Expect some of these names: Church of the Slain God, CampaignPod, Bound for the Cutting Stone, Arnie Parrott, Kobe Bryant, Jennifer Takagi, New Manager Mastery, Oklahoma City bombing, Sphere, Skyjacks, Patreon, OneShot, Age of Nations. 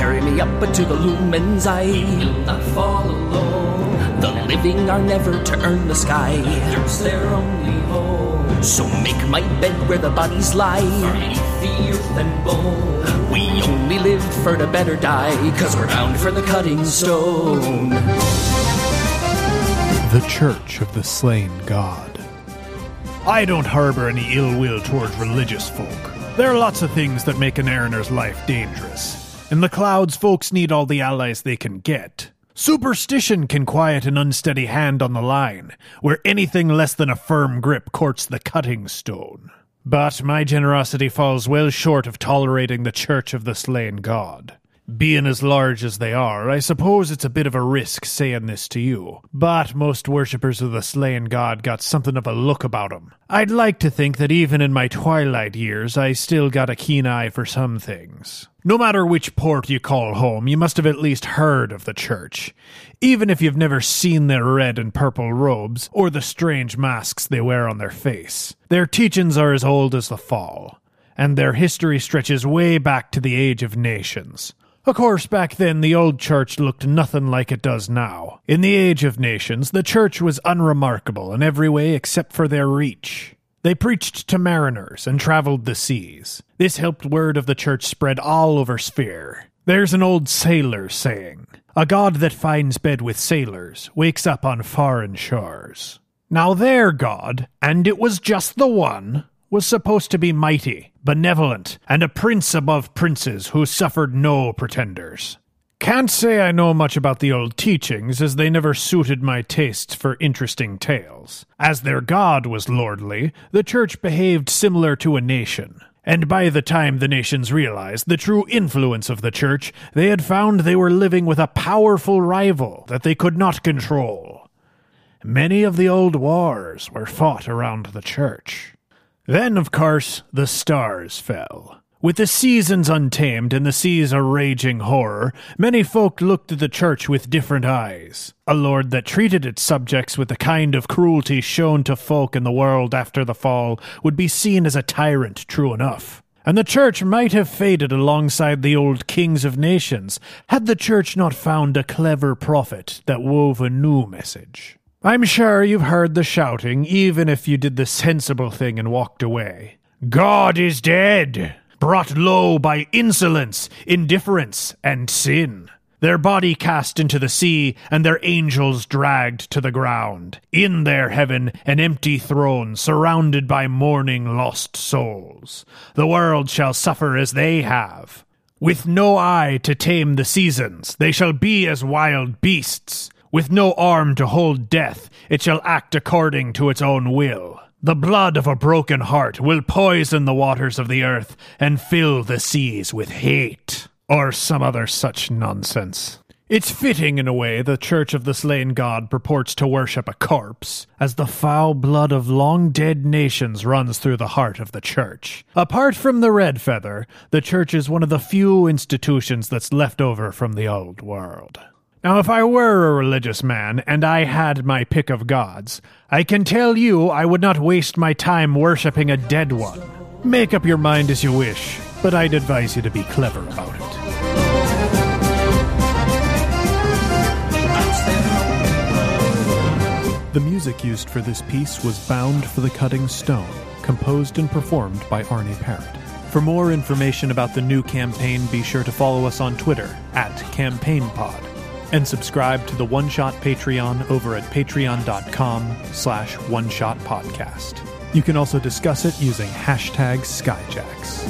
Carry me up into the lumen's eye. You'll not fall alone. The living are never to earn the sky. There's their only home. So make my bed where the bodies lie. Beneath the earth and bone. We only live for the better die, cause we're bound for the cutting stone. The Church of the Slain God. I don't harbor any ill will towards religious folk. There are lots of things that make an erriner's life dangerous. In the clouds, folks need all the allies they can get. Superstition can quiet an unsteady hand on the line, where anything less than a firm grip courts the cutting stone. But my generosity falls well short of tolerating the Church of the Slain God. Being as large as they are, I suppose it's a bit of a risk saying this to you, but most worshippers of the Slain God got something of a look about them. I'd like to think that even in my twilight years, I still got a keen eye for some things. No matter which port you call home, you must have at least heard of the church, even if you've never seen their red and purple robes or the strange masks they wear on their face. Their teachings are as old as the fall, and their history stretches way back to the Age of Nations. Of course, back then, the old church looked nothing like it does now. In the Age of Nations, the church was unremarkable in every way except for their reach. They preached to mariners and traveled the seas. This helped word of the church spread all over Sphere. There's an old sailor saying, "A god that finds bed with sailors wakes up on foreign shores." Now their god, and it was just the one, was supposed to be mighty, benevolent, and a prince above princes who suffered no pretenders. Can't say I know much about the old teachings, as they never suited my tastes for interesting tales. As their god was lordly, the church behaved similar to a nation, and by the time the nations realized the true influence of the church, they had found they were living with a powerful rival that they could not control. Many of the old wars were fought around the church. Then, of course, the stars fell. With the seasons untamed and the seas a raging horror, many folk looked at the church with different eyes. A lord that treated its subjects with the kind of cruelty shown to folk in the world after the fall would be seen as a tyrant, true enough. And the church might have faded alongside the old kings of nations, had the church not found a clever prophet that wove a new message. I'm sure you've heard the shouting, even if you did the sensible thing and walked away. God is dead, brought low by insolence, indifference, and sin. Their body cast into the sea, and their angels dragged to the ground. In their heaven, an empty throne, surrounded by mourning lost souls. The world shall suffer as they have. With no eye to tame the seasons, they shall be as wild beasts. With no arm to hold death, it shall act according to its own will. The blood of a broken heart will poison the waters of the earth and fill the seas with hate. Or some other such nonsense. It's fitting in a way the Church of the Slain God purports to worship a corpse, as the foul blood of long-dead nations runs through the heart of the church. Apart from the red feather, the church is one of the few institutions that's left over from the old world. Now, if I were a religious man, and I had my pick of gods, I can tell you I would not waste my time worshipping a dead one. Make up your mind as you wish, but I'd advise you to be clever about it. The music used for this piece was Bound for the Cutting Stone, composed and performed by Arnie Parrott. For more information about the new campaign, be sure to follow us on Twitter, @CampaignPod. And subscribe to the OneShot Patreon over at patreon.com/OneShot Podcast. You can also discuss it using #Skyjacks.